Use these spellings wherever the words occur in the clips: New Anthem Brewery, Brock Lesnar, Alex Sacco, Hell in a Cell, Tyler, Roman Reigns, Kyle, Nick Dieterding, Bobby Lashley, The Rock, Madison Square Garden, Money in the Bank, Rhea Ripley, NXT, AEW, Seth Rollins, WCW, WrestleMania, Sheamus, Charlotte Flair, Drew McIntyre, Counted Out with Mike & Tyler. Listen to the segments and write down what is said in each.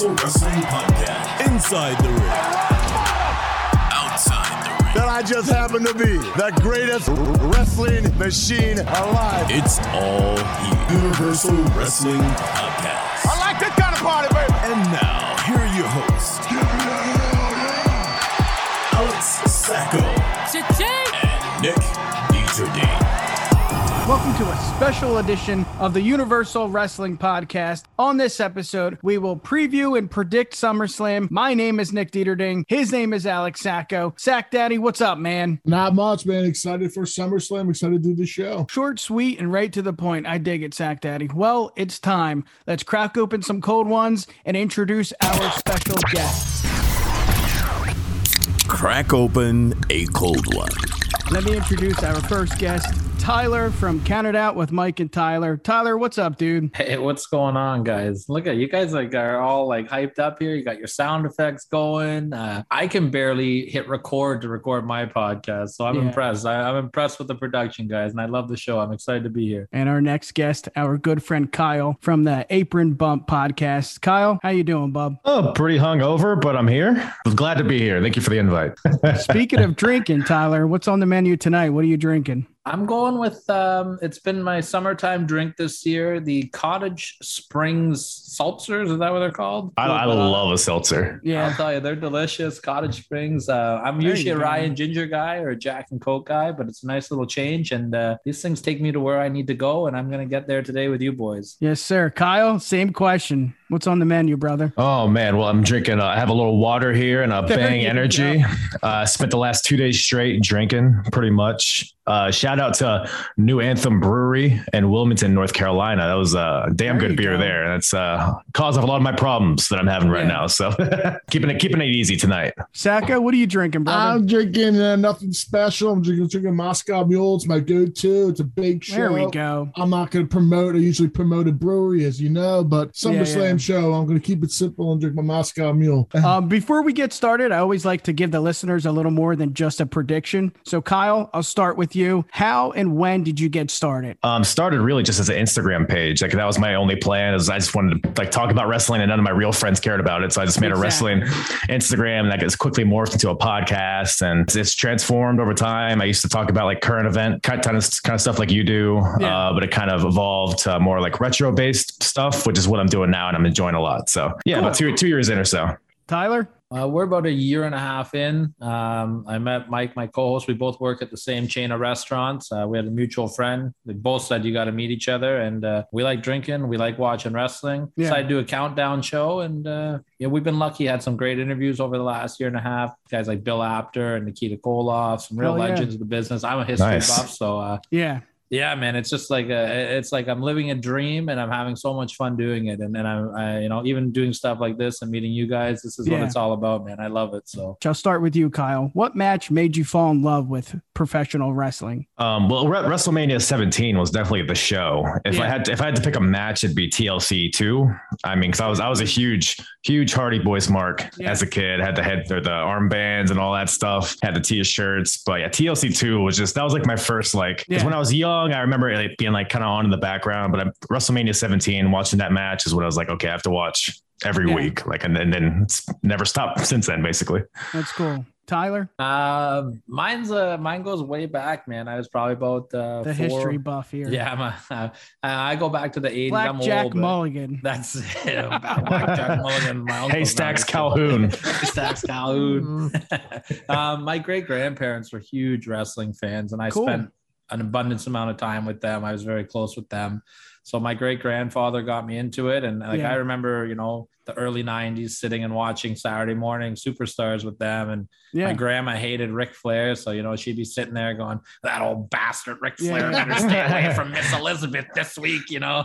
Universal Wrestling Podcast. Inside the ring. Outside the ring. That I just happen to be the greatest wrestling machine alive. It's all here. Universal Wrestling Podcast. I like this kind of party, baby. And now, here are your hosts. Alex Sacco. And Nick Dieterding. Welcome to a special edition of the Universal Wrestling Podcast. On this episode, we will preview and predict SummerSlam. My name is Nick Dieterding. His name is Alex Sacco. Sack Daddy, what's up, man? Not much, man. Excited for SummerSlam. Excited to do the show. Short, sweet, and right to the point. I dig it, Sack Daddy. Well, it's time. Let's crack open some cold ones and introduce our special guests. Crack open a cold one. Let me introduce our first guest, Tyler from Counted Out with Mike and Tyler. Tyler, what's up, dude? Hey, what's going on, guys? Look at you guys, like, are all like hyped up here. You got your sound effects going. I can barely hit record to record my podcast, so I'm impressed. I'm impressed with the production, guys, and I love the show. I'm excited to be here. And our next guest, our good friend Kyle from the Apron Bump Podcast. Kyle, how you doing, bub? Oh, pretty hungover, but I'm here. I'm glad to be here. Thank you for the invite. Speaking of drinking, Tyler, what's on the menu tonight? What are you drinking? I'm going with, it's been my summertime drink this year, the Cottage Springs Seltzers. Is that what they're called? I love a seltzer. Yeah, I'll tell you, they're delicious. Cottage Springs. I'm usually a rye and ginger guy or a Jack and Coke guy, but it's a nice little change. And these things take me to where I need to go. And I'm going to get there today with you boys. Yes, sir. Kyle, same question. What's on the menu, brother? Oh, man. Well, I'm drinking. I have a little water here and a Bang Energy. Spent the last 2 days straight drinking, pretty much. Shout out to New Anthem Brewery in Wilmington, North Carolina. That was a damn good beer there. And it's cause of a lot of my problems that I'm having right now. So keeping it easy tonight. Sacco, what are you drinking, brother? I'm drinking nothing special. I'm drinking Moscow Mule. It's my go-to. It's a big show. There we go. I'm not going to promote. I usually promote a brewery, as you know, but SummerSlam show. I'm going to keep it simple and drink my Moscow Mule. Before we get started, I always like to give the listeners a little more than just a prediction. So Kyle, I'll start with you. How and when did you get started? Started really just as an Instagram page. Like, that was my only plan, is I just wanted to like talk about wrestling and none of my real friends cared about it. So I just made a wrestling Instagram and that gets quickly morphed into a podcast and it's transformed over time. I used to talk about like current event kind of stuff like you do, but it kind of evolved to more like retro based stuff, which is what I'm doing now. And I'm enjoying a lot. So about two years in or so. Tyler? We're about a year and a half in. I met Mike, my co-host. We both work at the same chain of restaurants. We had a mutual friend. They both said you got to meet each other. And we like drinking. We like watching wrestling. Yeah. So I do a countdown show. And we've been lucky. Had some great interviews over the last year and a half. Guys like Bill Apter and Nikita Koloff, some real legends of the business. I'm a history buff. So yeah, man, it's just like I'm living a dream and I'm having so much fun doing it. And then I even doing stuff like this and meeting you guys, this is what it's all about, man. I love it. So I'll start with you, Kyle. What match made you fall in love with professional wrestling? Well, WrestleMania 17 was definitely the show. If I had to pick a match, it'd be TLC 2. I mean, because I was a huge Hardy Boys mark as a kid. Had the head or the armbands and all that stuff. Had the T-shirts, but TLC 2 was just, that was like my first because when I was young. I remember it being like kind of on in the background, but WrestleMania 17, watching that match is what I was like, okay, I have to watch every week. And then it's never stopped since then, basically. That's cool. Tyler? Mine goes way back, man. I was probably about the history buff here. Yeah, I go back to the 80s. Blackjack Mulligan. That's it. Blackjack Mulligan. Hey, Stacks Calhoun. Stacks Calhoun. My great-grandparents were huge wrestling fans, and I spent an abundance amount of time with them. I was very close with them. So my great grandfather got me into it. And I remember, the early 90s sitting and watching Saturday morning superstars with them. And my grandma hated Ric Flair. So, she'd be sitting there going, that old bastard Ric Flair better stay away from Miss Elizabeth this week,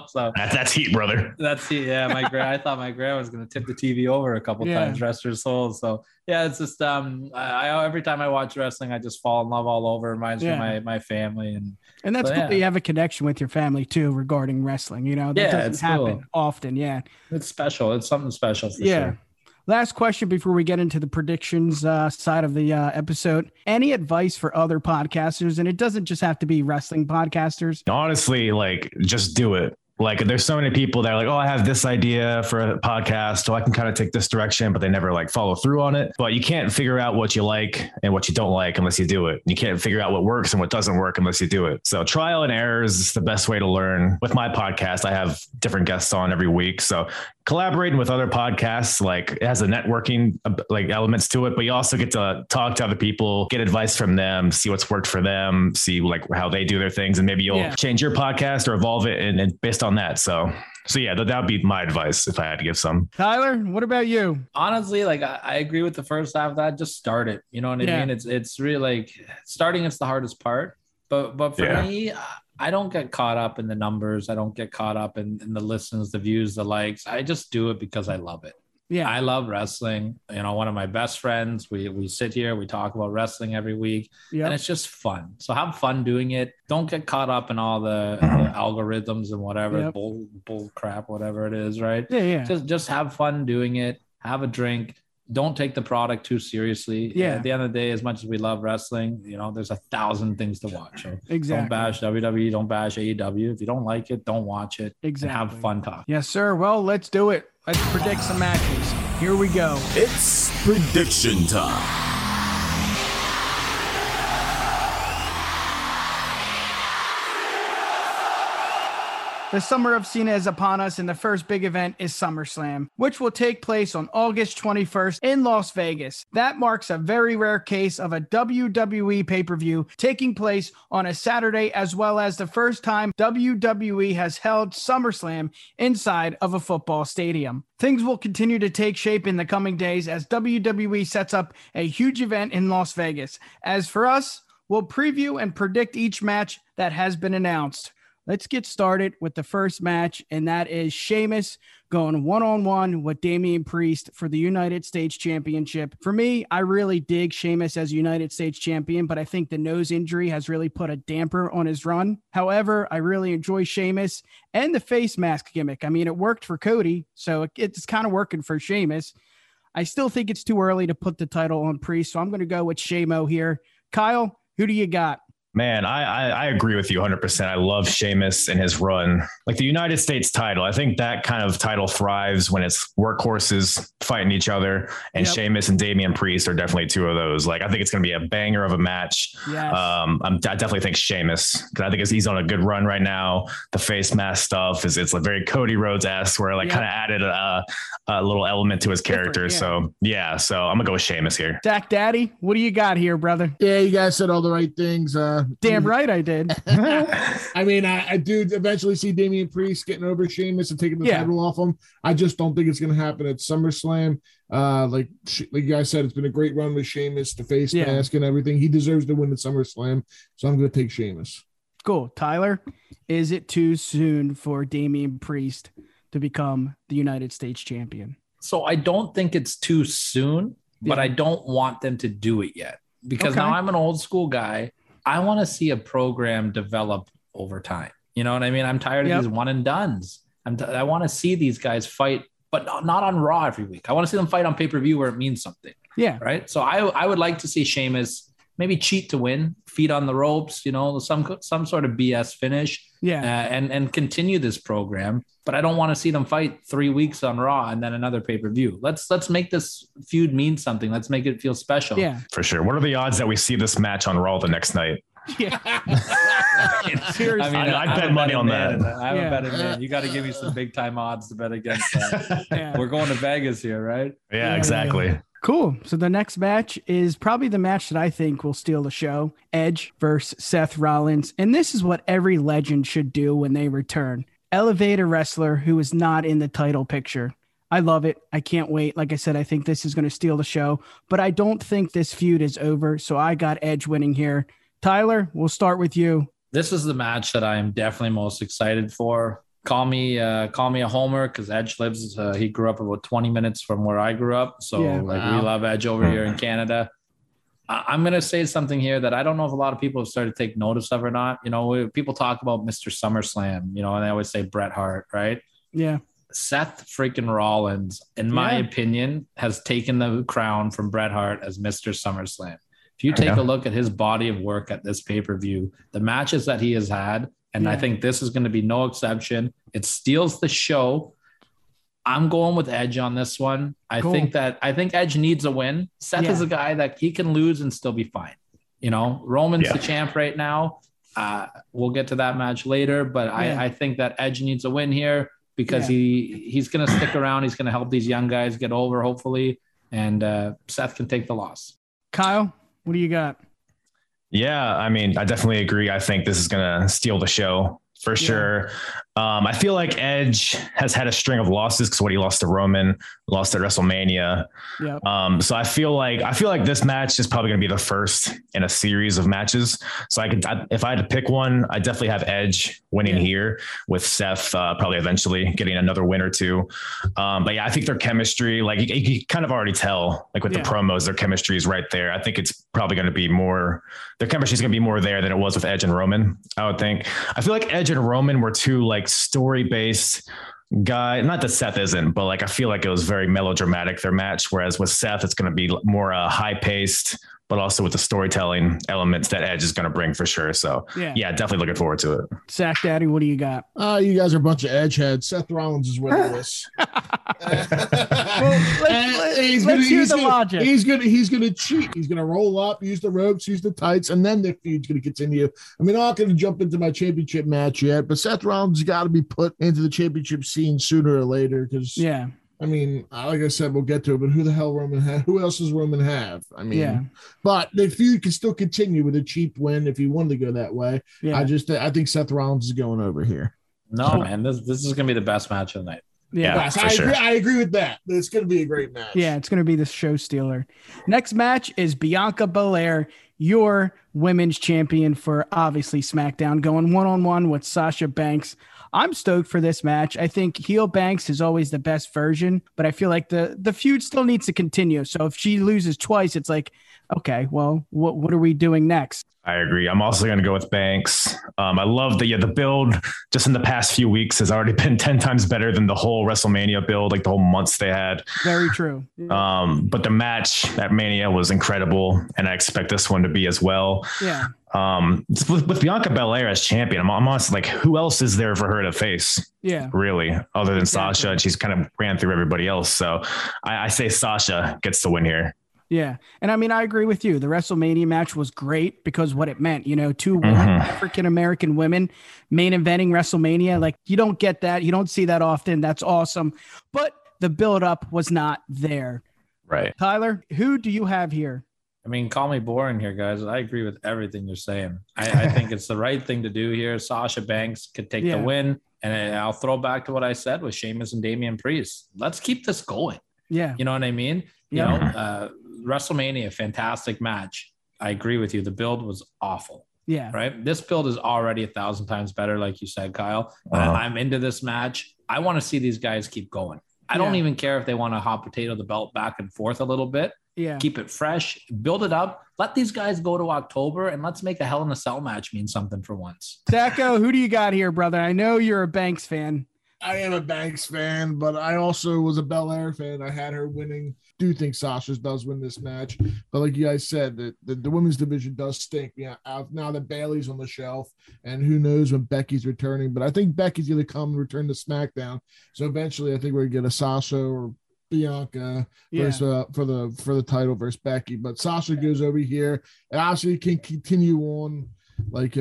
So that's heat, brother. That's heat. Yeah. I thought my grandma was going to tip the TV over a couple times, rest her soul. So it's just, every time I watch wrestling, I just fall in love all over. It reminds me of my family. And that's cool that you have a connection with your family too, regarding wrestling, that doesn't happen often. Yeah. It's special. It's something special for sure. Last question before we get into the predictions side of the episode. Any advice for other podcasters? And it doesn't just have to be wrestling podcasters. Honestly, just do it. Like, there's so many people that are like, oh, I have this idea for a podcast, so I can kind of take this direction, but they never like follow through on it. But you can't figure out what you like and what you don't like unless you do it. You can't figure out what works and what doesn't work unless you do it. So trial and error is the best way to learn. With my podcast, I have different guests on every week. So collaborating with other podcasts, like, it has a networking like elements to it, but you also get to talk to other people, get advice from them, see what's worked for them, see like how they do their things. And maybe you'll change your podcast or evolve it and based on that. So yeah, that would be my advice if I had to give some. Tyler, what about you? Honestly, like, I agree with the first half of that. Just start it. You know what I mean? It's really like starting is the hardest part, but for me, I don't get caught up in the numbers. I don't get caught up in the listens, the views, the likes. I just do it because I love it. Yeah. I love wrestling. You know, one of my best friends, we sit here, we talk about wrestling every week and it's just fun. So have fun doing it. Don't get caught up in all the algorithms and whatever, bull crap, whatever it is. Right. Yeah. Just have fun doing it. Have a drink. Don't take the product too seriously. Yeah. At the end of the day, as much as we love wrestling, you know, there's 1,000 things to watch. So exactly. Don't bash WWE. Don't bash AEW. If you don't like it, don't watch it. Exactly. And have fun talking. Yes, sir. Well, let's do it. Let's predict some matches. Here we go. It's prediction time. The summer of Cena is upon us, and the first big event is SummerSlam, which will take place on August 21st in Las Vegas. That marks a very rare case of a WWE pay-per-view taking place on a Saturday, as well as the first time WWE has held SummerSlam inside of a football stadium. Things will continue to take shape in the coming days as WWE sets up a huge event in Las Vegas. As for us, we'll preview and predict each match that has been announced. Let's get started with the first match, and that is Sheamus going one-on-one with Damian Priest for the United States Championship. For me, I really dig Sheamus as United States Champion, but I think the nose injury has really put a damper on his run. However, I really enjoy Sheamus and the face mask gimmick. I mean, it worked for Cody, so it's kind of working for Sheamus. I still think it's too early to put the title on Priest, so I'm going to go with Shamo here. Kyle, who do you got? Man, I agree with you 100%. I love Sheamus and his run. Like, the United States title, I think that kind of title thrives when it's workhorses fighting each other, and Sheamus and Damian Priest are definitely two of those. Like, I think it's going to be a banger of a match. Yes. I definitely think Sheamus, because I think he's on a good run right now. The face mask stuff is like very Cody Rhodes-esque, where like kind of added a little element to his character. Yeah. So I'm going to go with Sheamus here. Dak Daddy, what do you got here, brother? Yeah, you guys said all the right things. Damn right I did. I mean, I do eventually see Damian Priest getting over Sheamus and taking the title off him. I just don't think it's going to happen at SummerSlam. Like you guys said, it's been a great run with Sheamus, the face mask and everything. He deserves to win at SummerSlam, so I'm going to take Sheamus. Cool. Tyler, is it too soon for Damian Priest to become the United States Champion? So I don't think it's too soon, but I don't want them to do it yet, because now I'm an old school guy. I want to see a program develop over time. You know what I mean? I'm tired of these one and dones. I want to see these guys fight, but not on Raw every week. I want to see them fight on pay-per-view where it means something. Yeah. Right. So I would like to see Sheamus maybe cheat to win, feet on the ropes, you know, some sort of BS finish and continue this program. But I don't want to see them fight 3 weeks on Raw and then another pay-per-view. Let's make this feud mean something. Let's make it feel special. Yeah, for sure. What are the odds that we see this match on Raw the next night? Yeah. Seriously. I mean, I bet money on that. I'm a betting man. You got to give me some big time odds to bet against that. We're going to Vegas here, right? Yeah, exactly. Yeah. Cool. So the next match is probably the match that I think will steal the show. Edge versus Seth Rollins. And this is what every legend should do when they return. Elevate a wrestler who is not in the title picture. I love it. I can't wait. Like I said, I think this is going to steal the show, but I don't think this feud is over. So I got Edge winning here. Tyler, we'll start with you. This is the match that I am definitely most excited for. Call me a homer, because Edge lives. He grew up about 20 minutes from where I grew up. So we love Edge over here in Canada. I'm going to say something here that I don't know if a lot of people have started to take notice of or not. You know, people talk about Mr. SummerSlam, you know, and they always say Bret Hart, right? Yeah. Seth freaking Rollins, in my opinion, has taken the crown from Bret Hart as Mr. SummerSlam. If you take a look at his body of work at this pay-per-view, the matches that he has had, And I think this is going to be no exception. It steals the show. I'm going with Edge on this one. I think Edge needs a win. Seth is a guy that he can lose and still be fine. You know, Roman's the champ right now. We'll get to that match later, but I think that Edge needs a win here because he's going to stick around. He's going to help these young guys get over, hopefully. And Seth can take the loss. Kyle, what do you got? Yeah, I mean, I definitely agree. I think this is going to steal the show for sure. I feel like Edge has had a string of losses because he lost to Roman, lost at WrestleMania. Yep. So I feel like this match is probably going to be the first in a series of matches. So if I had to pick one, I definitely have Edge winning here with Seth probably eventually getting another win or two. But yeah, I think their chemistry, like you can kind of already tell, like with the promos, their chemistry is right there. I think it's probably going to be more. Their chemistry is going to be more there than it was with Edge and Roman, I would think. I feel like Edge and Roman were two like story-based guy. Not that Seth isn't, but like I feel like it was very melodramatic, their match. Whereas with Seth, it's going to be more high-paced, but also with the storytelling elements that Edge is going to bring for sure. So definitely looking forward to it. Sack Daddy, what do you got? You guys are a bunch of Edge heads. Seth Rollins is winning this. Let's hear the logic. He's gonna cheat. He's gonna roll up, use the ropes, use the tights, and then the feud's gonna continue. I mean, I'm not gonna jump into my championship match yet, but Seth Rollins has got to be put into the championship scene sooner or later because I mean, like I said, we'll get to it, but who else does Roman have? I mean, but the feud can still continue with a cheap win if you wanted to go that way. Yeah. I think Seth Rollins is going over here. No, man, this is going to be the best match of the night. Yeah, I agree with that. It's going to be a great match. Yeah, it's going to be the show stealer. Next match is Bianca Belair, your women's champion for obviously SmackDown, going one-on-one with Sasha Banks. I'm stoked for this match. I think heel Banks is always the best version, but I feel like the feud still needs to continue. So if she loses twice, it's like, okay, well, what are we doing next? I agree. I'm also going to go with Banks. I love the build just in the past few weeks has already been 10 times better than the whole WrestleMania build, like the whole months they had. Very true. But the match at Mania was incredible, and I expect this one to be as well. Yeah. With Bianca Belair as champion, I'm honestly like, who else is there for her to face? Yeah. Really, other than Sasha, and she's kind of ran through everybody else. So I say Sasha gets the win here. Yeah. And I mean, I agree with you. The WrestleMania match was great because what it meant, you know, two African-American women main eventing WrestleMania. Like you don't get that. You don't see that often. That's awesome. But the buildup was not there. Right. Tyler, who do you have here? I mean, call me boring here, guys. I agree with everything you're saying. I think it's the right thing to do here. Sasha Banks could take the win. And I'll throw back to what I said with Sheamus and Damian Priest. Let's keep this going. Yeah. You know what I mean? You know, WrestleMania, fantastic match. I agree with you. The build was awful. Yeah. Right. This build is already 1,000 times better, like you said, Kyle. Wow. I'm into this match. I want to see these guys keep going. I don't even care if they want to hot potato the belt back and forth a little bit. Yeah. Keep it fresh. Build it up. Let these guys go to October, and let's make a Hell in a Cell match mean something for once. Sacco, who do you got here, brother? I know you're a Banks fan. I am a Banks fan, but I also was a Belair fan. I had her winning. I do think Sasha does win this match, but like you guys said, the women's division does stink. Yeah, now that Bayley's on the shelf, and who knows when Becky's returning. But I think Becky's going to come and return to SmackDown. So eventually, I think we're going to get a Sasha or Bianca versus, for the title versus Becky. But Sasha goes over here, and obviously can continue on like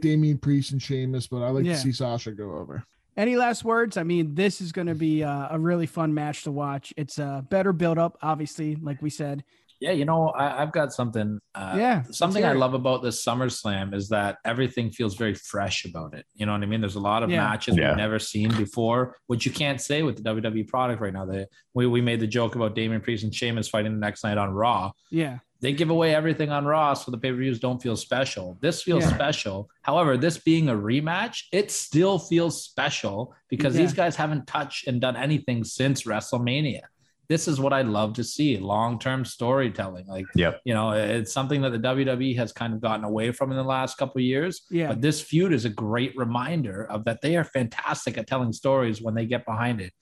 Damian Priest and Sheamus. But I like to see Sasha go over. Any last words? I mean, this is going to be a really fun match to watch. It's a better build-up, obviously, like we said. Yeah, you know, I've got something. Something I love about this SummerSlam is that everything feels very fresh about it. You know what I mean? There's a lot of matches we've never seen before, which you can't say with the WWE product right now. We made the joke about Damian Priest and Sheamus fighting the next night on Raw. Yeah. They give away everything on Raw, so the pay-per-views don't feel special. This feels special. However, this being a rematch, it still feels special because these guys haven't touched and done anything since WrestleMania. This is what I love to see, long-term storytelling. Like, you know, it's something that the WWE has kind of gotten away from in the last couple of years. Yeah. But this feud is a great reminder of that they are fantastic at telling stories when they get behind it.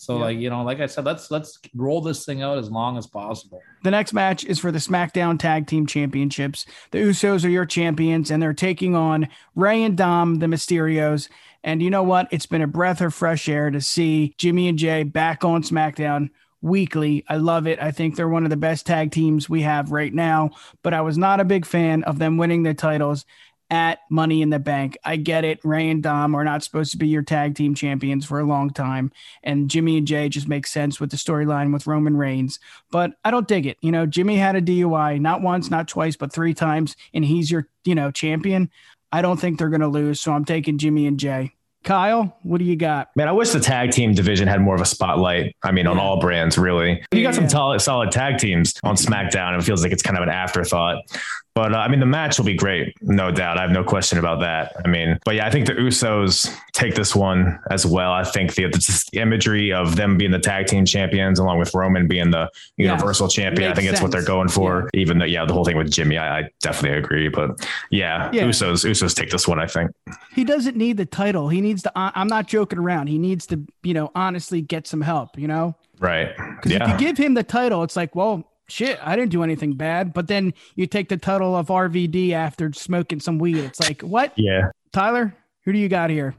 So, like, you know, like I said, let's roll this thing out as long as possible. The next match is for the SmackDown Tag Team Championships. The Usos are your champions, and they're taking on Rey and Dom, the Mysterios. And you know what? It's been a breath of fresh air to see Jimmy and Jay back on SmackDown weekly. I love it. I think they're one of the best tag teams we have right now, but I was not a big fan of them winning the titles at Money in the Bank. I get it. Rey and Dom are not supposed to be your tag team champions for a long time. And Jimmy and Jay just make sense with the storyline with Roman Reigns, but I don't dig it. You know, Jimmy had a DUI, not once, not twice, but 3 times. And he's your, you know, champion. I don't think they're going to lose. So I'm taking Jimmy and Jay. Kyle, what do you got? Man, I wish the tag team division had more of a spotlight. I mean, on all brands, really. You got some solid tag teams on SmackDown. And it feels like it's kind of an afterthought. But, I mean, the match will be great, no doubt. I have no question about that. I mean, but, yeah, I think the Usos take this one as well. I think the imagery of them being the tag team champions along with Roman being the universal champion, I think it's what they're going for. Yeah. Even though, the whole thing with Jimmy, I definitely agree. But, Usos take this one, I think. He doesn't need the title. He needs to, I'm not joking around. He needs to, honestly get some help, Right. Because if you give him the title, it's like, well, shit, I didn't do anything bad. But then you take the title of RVD after smoking some weed. It's like, what? Yeah. Tyler, who do you got here?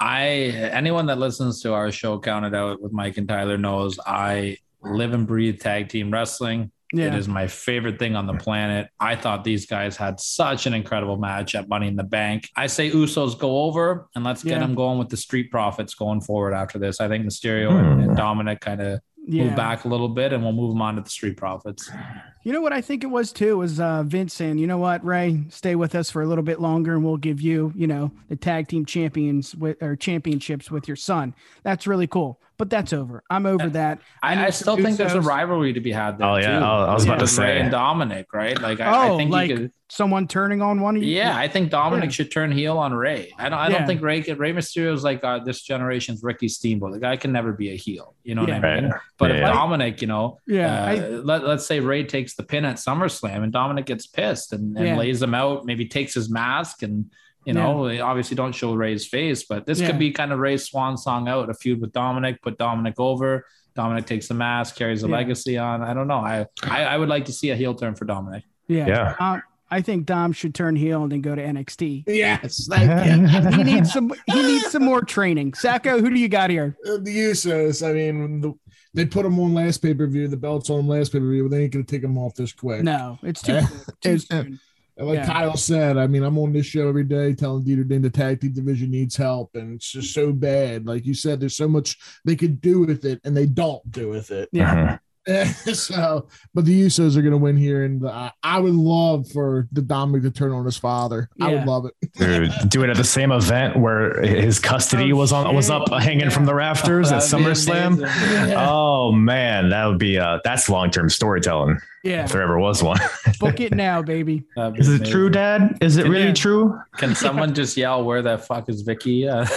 Anyone that listens to our show, Counted Out with Mike and Tyler, knows I live and breathe tag team wrestling. Yeah. It is my favorite thing on the planet. I thought these guys had such an incredible match at Money in the Bank. I say Usos go over, and let's get them going with the Street Profits going forward after this. I think Mysterio and Dominik kind of move back a little bit, and we'll move them on to the Street Profits. You know what I think it was, too, was Vince saying, you know what, Rey, stay with us for a little bit longer, and we'll give you, the tag team championships with your son. That's really cool. But that's over. I'm over that. I still think there's a rivalry to be had there. Oh, yeah. Too. I was about to say. Rey and Dominik, right? Like, I think like someone turning on one of you? Yeah, I think Dominik should turn heel on Rey. I don't think Rey Mysterio is like this generation's Ricky Steamboat. The guy can never be a heel. You know what I mean? Right. But if Dominik, let's say Rey takes the pin at SummerSlam and Dominik gets pissed and lays him out, maybe takes his mask and, obviously don't show Rey's face, but this could be kind of Rey's swan song out, a feud with Dominik, put Dominik over. Dominik takes the mask, carries the legacy on. I don't know. I would like to see a heel turn for Dominik. Yeah. I think Dom should turn heel and then go to NXT. Yes. He needs some more training. Sacco, who do you got here? The Usos. I mean, they put them on last pay-per-view, the belts on last pay-per-view, but they ain't going to take them off this quick. No, it's too soon. And like Kyle said, I mean, I'm on this show every day telling Dieterding the tag team division needs help, and it's just so bad. Like you said, there's so much they could do with it, and they don't do with it. Yeah. So, but the Usos are going to win here, and I would love for the Dominik to turn on his father. Yeah. I would love it. Dude, do it at the same event where his custody was up hanging from the rafters at SummerSlam. Oh man, that would be that's long-term storytelling. Yeah, if there ever was one. Book it now, baby. Is it true, Dad? Is it really true? Can someone just yell, where the fuck is Vicky? And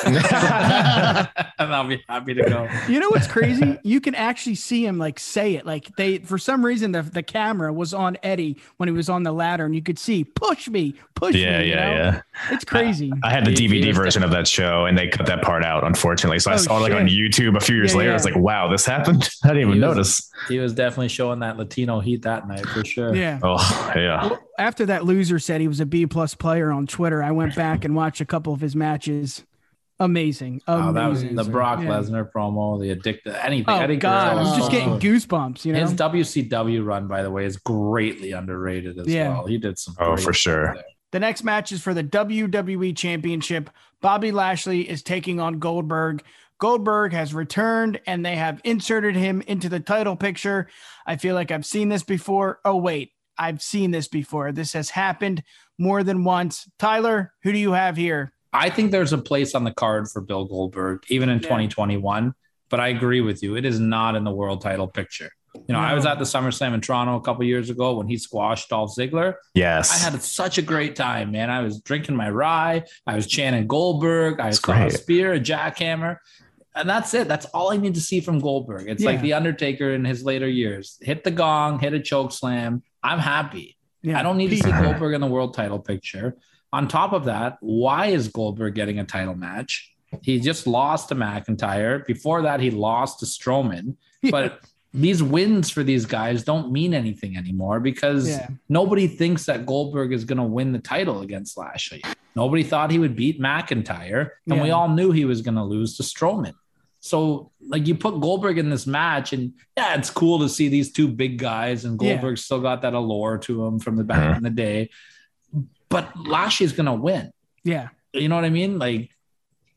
I'll be happy to go. You know what's crazy? You can actually see him like say it. Like they, for some reason, the camera was on Eddie when he was on the ladder, and you could see, push me. Yeah. It's crazy. I had the DVD version of that show, and they cut that part out, unfortunately. So I saw it like on YouTube a few years later. I was like, wow, this happened. I didn't even notice. He was definitely showing that Latino heat that night for sure. Yeah. Oh yeah. Well, after that loser said he was a B+ player on Twitter, I went back and watched a couple of his matches. Amazing. Oh, that was the Brock Lesnar promo, the addicted anything. Oh God, I'm just getting goosebumps. His WCW run, by the way, is greatly underrated as well. He did some. Oh, for sure. There. The next match is for the WWE Championship. Bobby Lashley is taking on Goldberg. Goldberg has returned, and they have inserted him into the title picture. I feel like I've seen this before. Oh, wait, I've seen this before. This has happened more than once. Tyler, who do you have here? I think there's a place on the card for Bill Goldberg, even in 2021, but I agree with you. It is not in the world title picture. I was at the SummerSlam in Toronto a couple of years ago when he squashed Dolph Ziggler. Yes. I had such a great time, man. I was drinking my rye. I was chanting Goldberg. I saw a spear, a jackhammer. And that's it. That's all I need to see from Goldberg. It's like The Undertaker in his later years. Hit the gong, hit a choke slam. I'm happy. Yeah. I don't need to see Goldberg in the world title picture. On top of that, why is Goldberg getting a title match? He just lost to McIntyre. Before that, he lost to Strowman. Yeah. But these wins for these guys don't mean anything anymore because nobody thinks that Goldberg is going to win the title against Lashley. Nobody thought he would beat McIntyre, and we all knew he was going to lose to Strowman. So, like, you put Goldberg in this match, and it's cool to see these two big guys, and Goldberg's still got that allure to him from the back in the day. But Lashley's going to win. Yeah. You know what I mean? Like,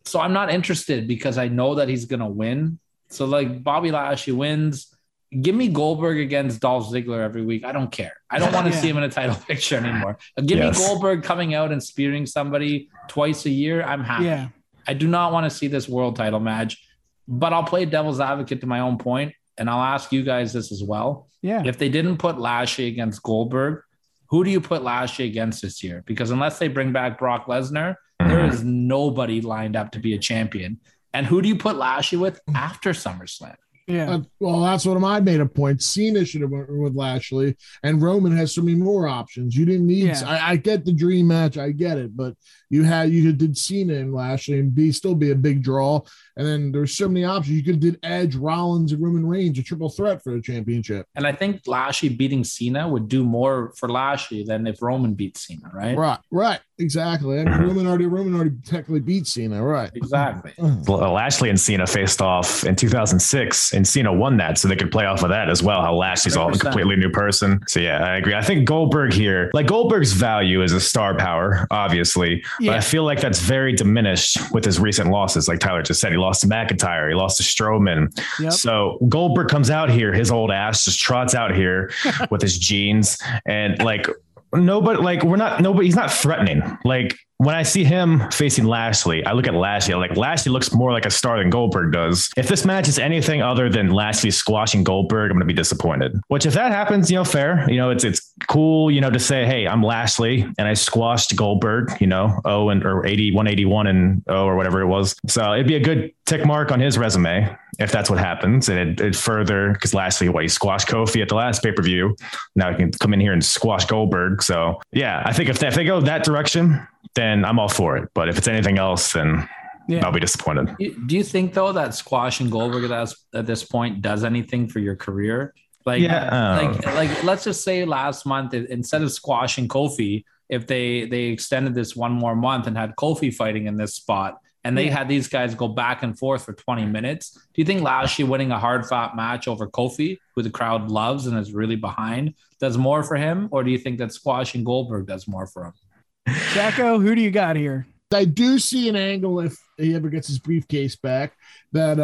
so I'm not interested because I know that he's going to win. So, like, Bobby Lashley wins. Give me Goldberg against Dolph Ziggler every week. I don't care. I don't want to see him in a title picture anymore. Give me Goldberg coming out and spearing somebody twice a year. I'm happy. Yeah. I do not want to see this world title match. But I'll play devil's advocate to my own point, and I'll ask you guys this as well. Yeah. If they didn't put Lashley against Goldberg, who do you put Lashley against this year? Because unless they bring back Brock Lesnar, there is nobody lined up to be a champion. And who do you put Lashley with after SummerSlam? Yeah. Well, that's what I made a point. Cena should have went with Lashley, and Roman has so many more options. You didn't need. Yeah. I get the dream match, I get it, but you did Cena and Lashley, and still be a big draw. And then there's so many options. You could did Edge, Rollins, and Roman Reigns, a triple threat for the championship. And I think Lashley beating Cena would do more for Lashley than if Roman beat Cena, right? Right, exactly. I mean, Roman already technically beat Cena, right? Exactly. Lashley and Cena faced off in 2006. And Cena won that, so they could play off of that as well, how Lashley's 100%. All a completely new person. So, yeah, I agree. I think Goldberg here, like Goldberg's value is a star power, obviously, but I feel like that's very diminished with his recent losses. Like Tyler just said, he lost to McIntyre, he lost to Strowman. Yep. So Goldberg comes out here, his old ass just trots out here with his jeans and like, he's not threatening. Like, when I see him facing Lashley, I look at Lashley. I'm like, Lashley looks more like a star than Goldberg does. If this match is anything other than Lashley squashing Goldberg, I'm going to be disappointed. Which, if that happens, fair. It's cool, to say, hey, I'm Lashley and I squashed Goldberg, 181 and 0 or whatever it was. So it'd be a good tick mark on his resume if that's what happens. And it further, because Lashley, he squashed Kofi at the last pay-per-view. Now he can come in here and squash Goldberg. So yeah, I think if they go that direction, then I'm all for it. But if it's anything else, then I'll be disappointed. Do you think, though, that squashing Goldberg at this point does anything for your career? Like, like let's just say last month, instead of squashing Kofi, if they extended this one more month and had Kofi fighting in this spot, and they had these guys go back and forth for 20 minutes, do you think Lashley winning a hard-fought match over Kofi, who the crowd loves and is really behind, does more for him? Or do you think that squashing Goldberg does more for him? Sacco, who do you got here? I do see an angle if he ever gets his briefcase back that,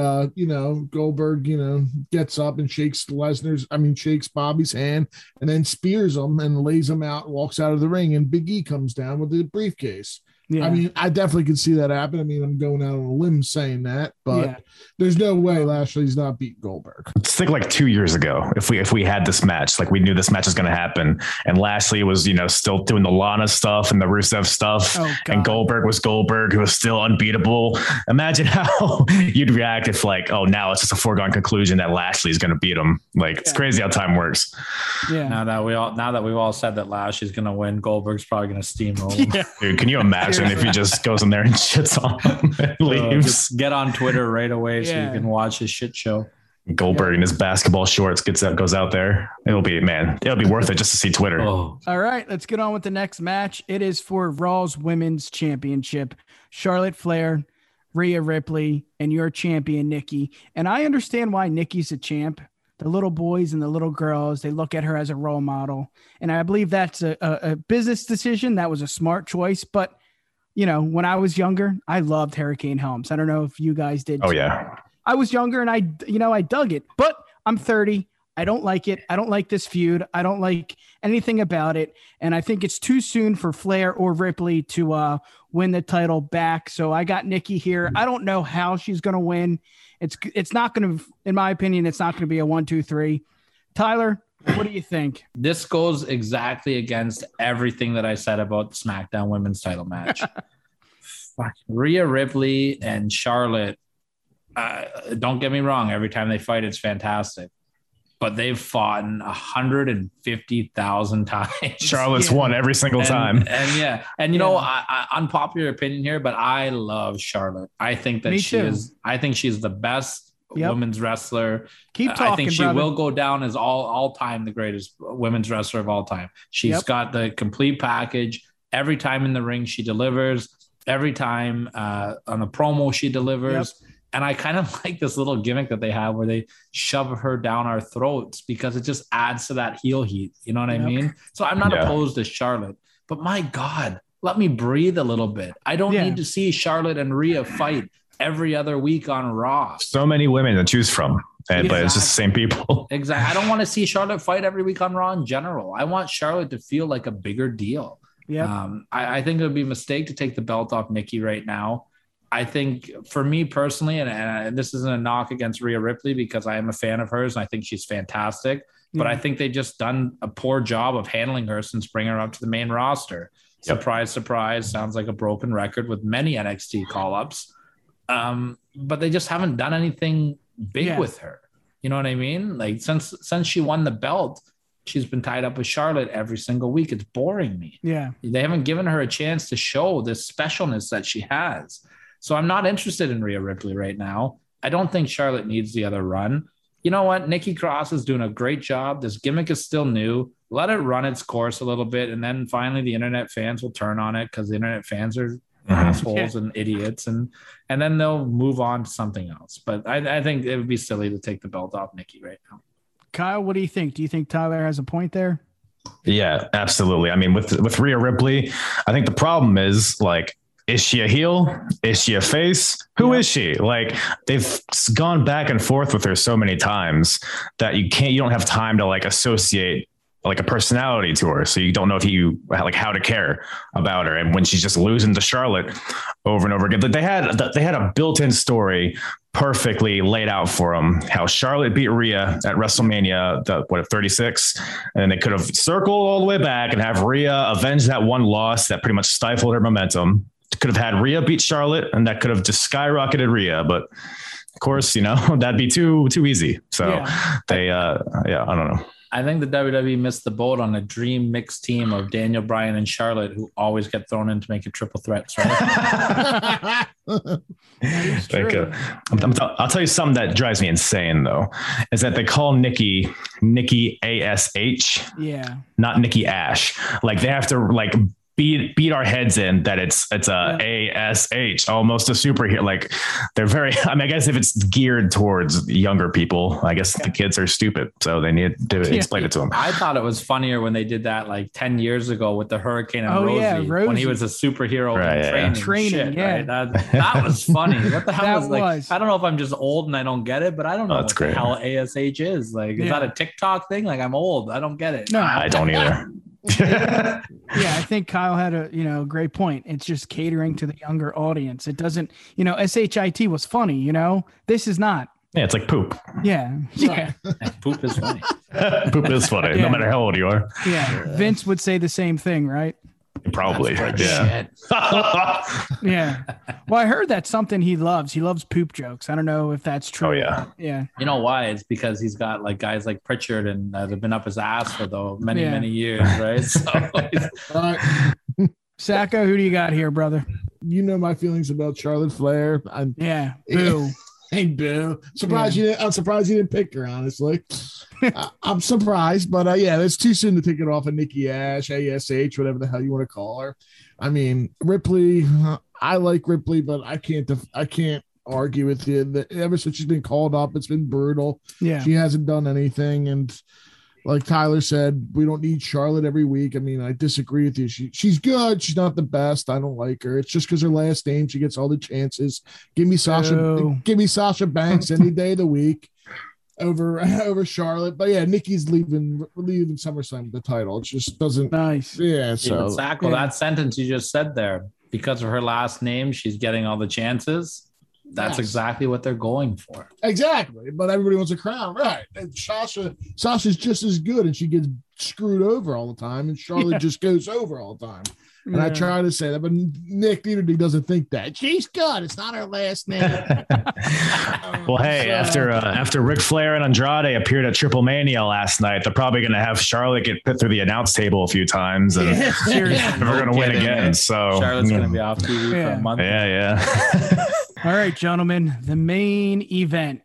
Goldberg, gets up and shakes Bobby's hand and then spears him and lays him out, walks out of the ring, and Big E comes down with the briefcase. Yeah. I mean, I definitely could see that happen. I mean, I'm going out on a limb saying that, but there's no way Lashley's not beating Goldberg. Let's think like 2 years ago, if we had this match, like we knew this match was going to happen, and Lashley was, still doing the Lana stuff and the Rusev stuff, and Goldberg was Goldberg, who was still unbeatable. Imagine how you'd react if like, oh, now it's just a foregone conclusion that Lashley's going to beat him. Like it's crazy how time works. Yeah. Now that we've all said that Lashley's going to win, Goldberg's probably going to steamroll him. Yeah. Dude, can you imagine? And if he just goes in there and shits on him and leaves, just get on Twitter right away so you can watch his shit show. Goldberg in his basketball shorts goes out there. It'll be worth it just to see Twitter. Oh. All right, let's get on with the next match. It is for Raw's Women's Championship. Charlotte Flair, Rhea Ripley, and your champion Nikki. And I understand why Nikki's a champ. The little boys and the little girls, they look at her as a role model, and I believe that's a business decision. That was a smart choice, but when I was younger, I loved Hurricane Helms. I don't know if you guys did. Oh, yeah. I was younger and I dug it, but I'm 30. I don't like it. I don't like this feud. I don't like anything about it. And I think it's too soon for Flair or Ripley to win the title back. So I got Nikki here. I don't know how she's going to win. It's not going to, in my opinion, it's not going to be a 1, 2, 3. Tyler, what do you think? This goes exactly against everything that I said about the SmackDown Women's Title match. Rhea Ripley and Charlotte, don't get me wrong, every time they fight, it's fantastic. but they've fought 150,000 times. Charlotte's won every single time. And you know, unpopular opinion here, but I love Charlotte. I think that she's the best women's wrestler. Keep talking, I think she will go down as all time, the greatest women's wrestler of all time. She's got the complete package. Every time in the ring, she delivers. Every time on a promo, she delivers. Yep. And I kind of like this little gimmick that they have where they shove her down our throats because it just adds to that heel heat. You know what I mean? So I'm not opposed to Charlotte, but my God, let me breathe a little bit. I don't need to see Charlotte and Rhea fight every other week on Raw. So many women to choose from. But it's just the same people. Exactly. I don't want to see Charlotte fight every week on Raw in general. I want Charlotte to feel like a bigger deal. Yeah. I think it would be a mistake to take the belt off Nikki right now. I think for me personally, and this isn't a knock against Rhea Ripley because I am a fan of hers and I think she's fantastic, but I think they've just done a poor job of handling her since bringing her up to the main roster. Yep. Surprise, surprise. Sounds like a broken record with many NXT call-ups, but they just haven't done anything big with her. You know what I mean? Like since she won the belt, she's been tied up with Charlotte every single week. It's boring me. Yeah. They haven't given her a chance to show this specialness that she has. So I'm not interested in Rhea Ripley right now. I don't think Charlotte needs the other run. You know what? Nikki Cross is doing a great job. This gimmick is still new. Let it run its course a little bit. And then finally the internet fans will turn on it because the internet fans are assholes and idiots. And then they'll move on to something else. But I think it would be silly to take the belt off Nikki right now. Kyle, what do you think? Do you think Tyler has a point there? Yeah, absolutely. I mean, with Rhea Ripley, I think the problem is like, is she a heel? Is she a face? Who is she? Like they've gone back and forth with her so many times that you don't have time to like associate like a personality to her. So you don't know if you like how to care about her. And when she's just losing to Charlotte over and over again, they had a built-in story perfectly laid out for them. How Charlotte beat Rhea at WrestleMania, 36, and they could have circled all the way back and have Rhea avenge that one loss that pretty much stifled her momentum. Could have had Rhea beat Charlotte and that could have just skyrocketed Rhea, but of course, you know, that'd be too easy. So I don't know. I think the WWE missed the boat on a dream mixed team of Daniel Bryan and Charlotte, who always get thrown in to make a triple threat. Right? I'll tell you something that drives me insane though, is that they call Nikki ASH, not Nikki Ash. Like they have to like beat our heads in that it's a ASH, almost a superhero. Like they're I guess if it's geared towards younger people, I guess the kids are stupid. So they need to explain it to them. I thought it was funnier when they did that like 10 years ago with the Hurricane and Rosie, when he was a superhero training. Right? That was funny. What the hell was like, I don't know if I'm just old and I don't get it, but I don't know what the hell ASH is. Like, is that a TikTok thing? Like I'm old. I don't get it. No, I don't either. I think Kyle had a great point. It's just catering to the younger audience. It doesn't, SHIT was funny, this is not. Yeah, it's like poop. Poop is funny. Poop is funny, no matter how old you are. Yeah, Vince would say the same thing, right? Probably. Well, I heard that's something he loves. He loves poop jokes. I don't know if that's true. Oh, yeah. You know why? It's because he's got like guys like Pritchard and they've been up his ass for many years, right? So Sacco, who do you got here, brother? You know my feelings about Charlotte Flair. Boo. Hey, boo. I'm surprised you didn't pick her, honestly. I'm surprised, but it's too soon to take it off of Nikki Ash, ASH, whatever the hell you want to call her. I mean, Ripley, I like Ripley, but I can't argue with you that ever since she's been called up, it's been brutal. Yeah. She hasn't done anything. And like Tyler said, we don't need Charlotte every week. I mean, I disagree with you. She's good. She's not the best. I don't like her. It's just because her last name, she gets all the chances. Give me Sasha Banks any day of the week. Over Charlotte, but Nikki's leaving SummerSlam with the title. It just doesn't. Nice, So Sacco, that sentence you just said there, because of her last name, she's getting all the chances. That's exactly what they're going for. Exactly. But everybody wants a crown, right? And Sasha's just as good, and she gets screwed over all the time, and Charlotte just goes over all the time. And I try to say that, but Nick Dieterding doesn't think that. She's good. It's not her last name. Well, hey, after Ric Flair and Andrade appeared at Triple Mania last night, they're probably going to have Charlotte get put through the announce table a few times, and we're going to win again. So Charlotte's going to be off TV for a month. Yeah. All right, gentlemen, the main event.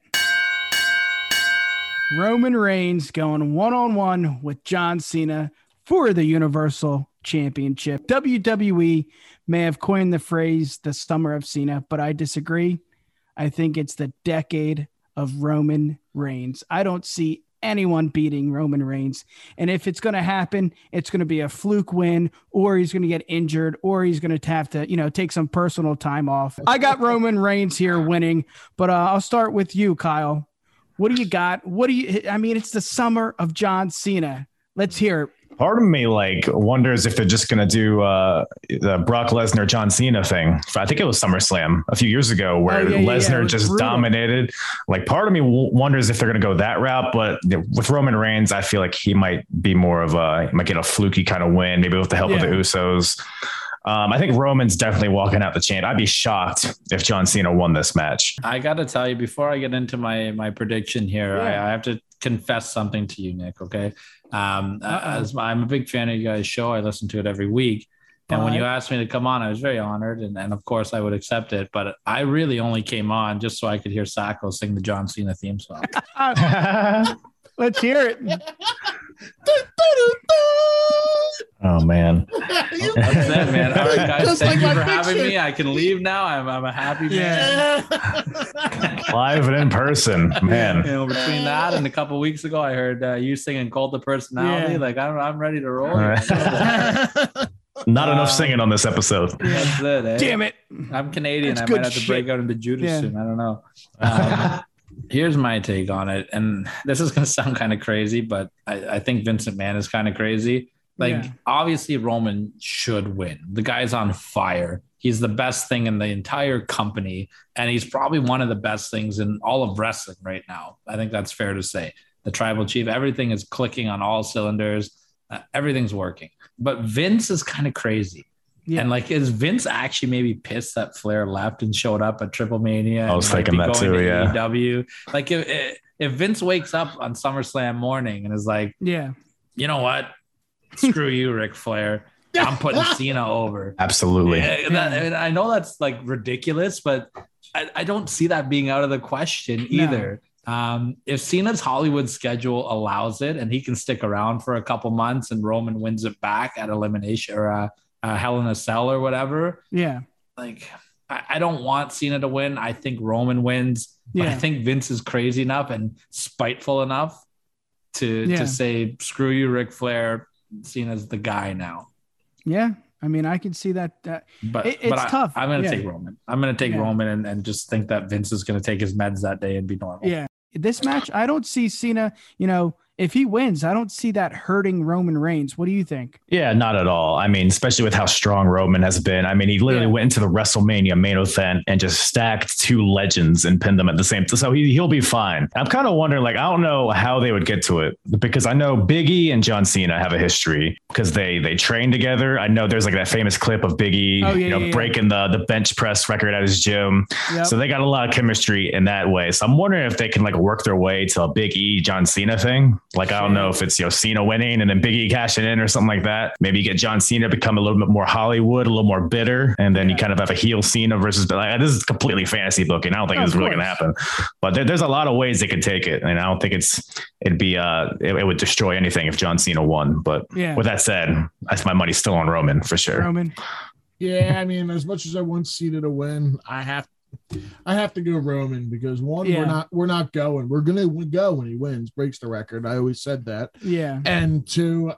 Roman Reigns going one-on-one with John Cena for the Universal Championship. WWE may have coined the phrase the summer of Cena, but I disagree. I think it's the decade of Roman Reigns. I don't see anyone beating Roman Reigns. And if it's going to happen, it's going to be a fluke win, or he's going to get injured, or he's going to have to, take some personal time off. I got Roman Reigns here winning, but I'll start with you, Kyle. What do you got? It's the summer of John Cena. Let's hear it. Part of me wonders if they're just going to do the Brock Lesnar, John Cena thing. I think it was SummerSlam a few years ago where Lesnar just brutal. Dominated. Part of me wonders if they're going to go that route. But with Roman Reigns, I feel like he might be more of might get a fluky kind of win, maybe with the help of the Usos. I think Roman's definitely walking out the champ. I'd be shocked if John Cena won this match. I got to tell you, before I get into my prediction here, I have to confess something to you, Nick. Okay. I'm a big fan of you guys' show. I listen to it every week. And when you asked me to come on, I was very honored. And of course I would accept it, but I really only came on just so I could hear Sacco sing the John Cena theme song. Let's hear it. Oh man. That's it, man. All right, guys. Just thank you for having me. I can leave now. I'm a happy man. Live and in person, man. Between that and a couple of weeks ago, I heard you singing "Cult of Personality." I'm ready to roll. Not enough singing on this episode. That's it. Eh? Damn it. I'm Canadian. I might have to break out into Judas soon. I don't know. Here's my take on it. And this is going to sound kind of crazy, but I think Vincent Mann is kind of crazy. Obviously Roman should win. The guy's on fire. He's the best thing in the entire company. And he's probably one of the best things in all of wrestling right now. I think that's fair to say. The tribal chief, everything is clicking on all cylinders. Everything's working. But Vince is kind of crazy. Yeah. And is Vince actually maybe pissed that Flair left and showed up at Triple Mania? I was thinking that too. Yeah. AEW. If Vince wakes up on SummerSlam morning and is like, you know what? Screw you, Ric Flair. I'm putting Cena over. Absolutely. I know that's ridiculous, but I don't see that being out of the question either. No. If Cena's Hollywood schedule allows it and he can stick around for a couple months and Roman wins it back at elimination or Hell in a Cell or whatever. Yeah. I don't want Cena to win. I think Roman wins. Yeah. But I think Vince is crazy enough and spiteful enough to say, screw you, Ric Flair. Cena's the guy now. Yeah. I can see that. But it's tough. I'm going to take Roman. I'm going to take Roman and just think that Vince is going to take his meds that day and be normal. Yeah. This match, I don't see Cena, if he wins, I don't see that hurting Roman Reigns. What do you think? Yeah, not at all. Especially with how strong Roman has been. He literally went into the WrestleMania main event and just stacked two legends and pinned them at the same time. So he'll be fine. I'm kind of wondering, I don't know how they would get to it, because I know Big E and John Cena have a history because they train together. I know there's that famous clip of Big E, breaking the bench press record at his gym. Yep. So they got a lot of chemistry in that way. So I'm wondering if they can work their way to a Big E John Cena thing. I don't know if it's Cena winning and then Big E cashing in or something like that. Maybe you get John Cena become a little bit more Hollywood, a little more bitter, and then you kind of have a heel Cena versus. This is completely fantasy booking. I don't think it's really going to happen. But there's a lot of ways they could take it, and I don't think it would destroy anything if John Cena won. But with that said, my money's still on Roman for sure. Roman. Yeah, as much as I want Cena to win, I have to go Roman because one, we're not going. We're gonna go when he wins, breaks the record. I always said that. Yeah. And two,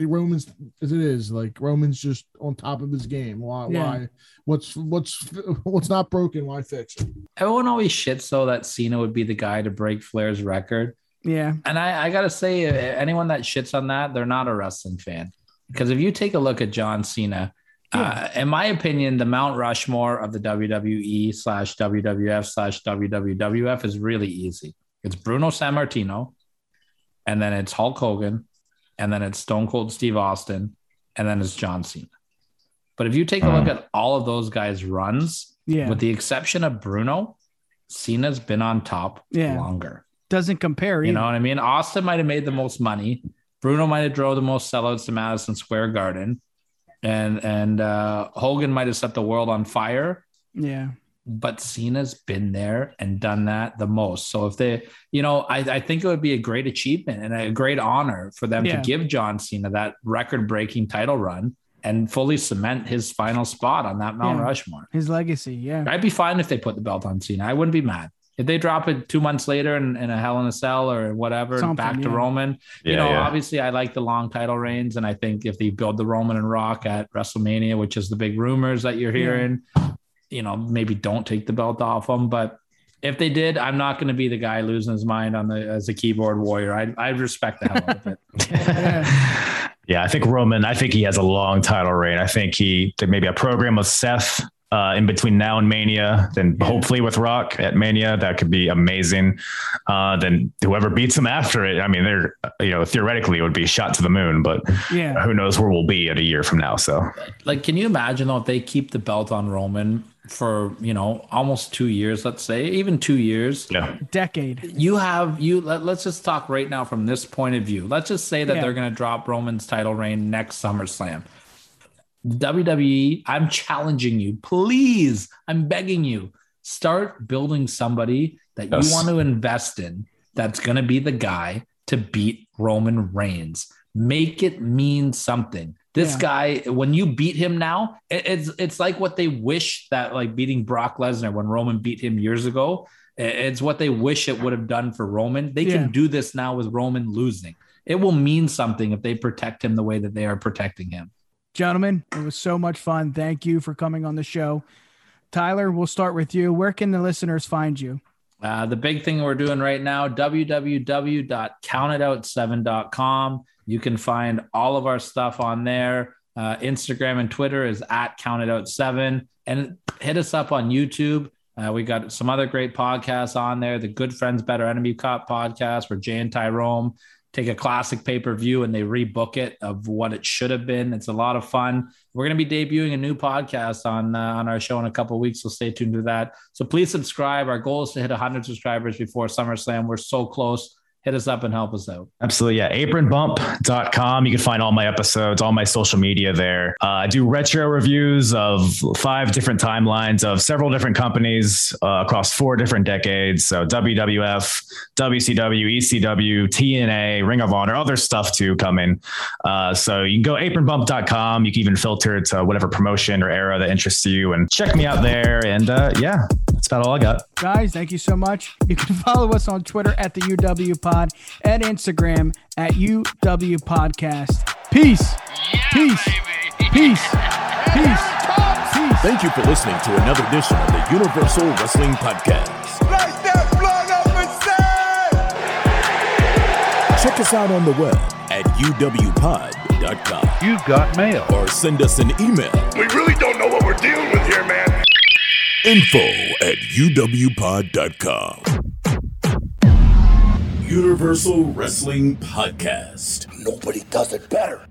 Roman's as it is. Roman's just on top of his game. Why? What's not broken? Why fix it? Everyone always shits though that Cena would be the guy to break Flair's record. Yeah. And I gotta say, anyone that shits on that, they're not a wrestling fan. Because if you take a look at John Cena, In my opinion, the Mount Rushmore of the WWE/WWF/WWWF is really easy. It's Bruno Sammartino, and then it's Hulk Hogan, and then it's Stone Cold Steve Austin, and then it's John Cena. But if you take a look at all of those guys' runs, with the exception of Bruno, Cena's been on top longer. Doesn't compare either. You know what I mean? Austin might have made the most money. Bruno might have drove the most sellouts to Madison Square Garden. And Hogan might have set the world on fire. Yeah. But Cena's been there and done that the most. So if they, you know, I think it would be a great achievement and a great honor for them to give John Cena that record-breaking title run and fully cement his final spot on that Mount Rushmore. His legacy, I'd be fine if they put the belt on Cena. I wouldn't be mad. If they drop it 2 months later in a Hell in a Cell or whatever, back to Roman, obviously I like the long title reigns. And I think if they build the Roman and Rock at WrestleMania, which is the big rumors that you're hearing, you know, maybe don't take the belt off them. But if they did, I'm not going to be the guy losing his mind on as a keyboard warrior. I respect the hell out of it. Yeah, I think Roman, I think he has a long title reign. I think there may be a program with Seth in between now and Mania, then hopefully with Rock at Mania, that could be amazing. Then whoever beats him after it, I mean, they're, you know, theoretically it would be shot to the moon, but who knows where we'll be at a year from now. So like, can you imagine though, if they keep the belt on Roman for, you know, almost 2 years, let's say even 2 years, a decade, let's just talk right now from this point of view. Let's just say that they're going to drop Roman's title reign next SummerSlam. WWE, I'm challenging you. Please, I'm begging you, start building somebody that you want to invest in that's going to be the guy to beat Roman Reigns. Make it mean something. This guy, when you beat him now, it's like what they wish that, like beating Brock Lesnar when Roman beat him years ago. It's what they wish it would have done for Roman. They can do this now with Roman losing. It will mean something if they protect him the way that they are protecting him. Gentlemen, it was so much fun. Thank you for coming on the show. Tyler, we'll start with you. Where can the listeners find you? The big thing we're doing right now, www.countedout7.com. You can find all of our stuff on there. Instagram and Twitter is @countedout7. And hit us up on YouTube. We got some other great podcasts on there. The Good Friends, Better Enemy Cop podcast where Jay and Tyrone take a classic pay-per-view and they rebook it of what it should have been. It's a lot of fun. We're going to be debuting a new podcast on our show in a couple of weeks. So stay tuned to that. So please subscribe. Our goal is to hit 100 subscribers before SummerSlam. We're so close. Hit us up and help us out. Absolutely. Yeah. Apronbump.com. You can find all my episodes, all my social media there. I do retro reviews of 5 different timelines of several different companies across 4 different decades. So WWF, WCW, ECW, TNA, Ring of Honor, other stuff too coming. So you can go apronbump.com. You can even filter it to whatever promotion or era that interests you and check me out there. And that's about all I got. Guys, thank you so much. You can follow us on Twitter at the UW Podcast. At Instagram at UW Podcast. Peace. Peace. Baby. Peace. Peace. Peace. Thank you for listening to another edition of the Universal Wrestling Podcast. Like that blood up and check us out on the web at uwpod.com. You got mail. Or send us an email. We really don't know what we're dealing with here, man. info@uwpod.com. Universal Wrestling Podcast. Nobody does it better.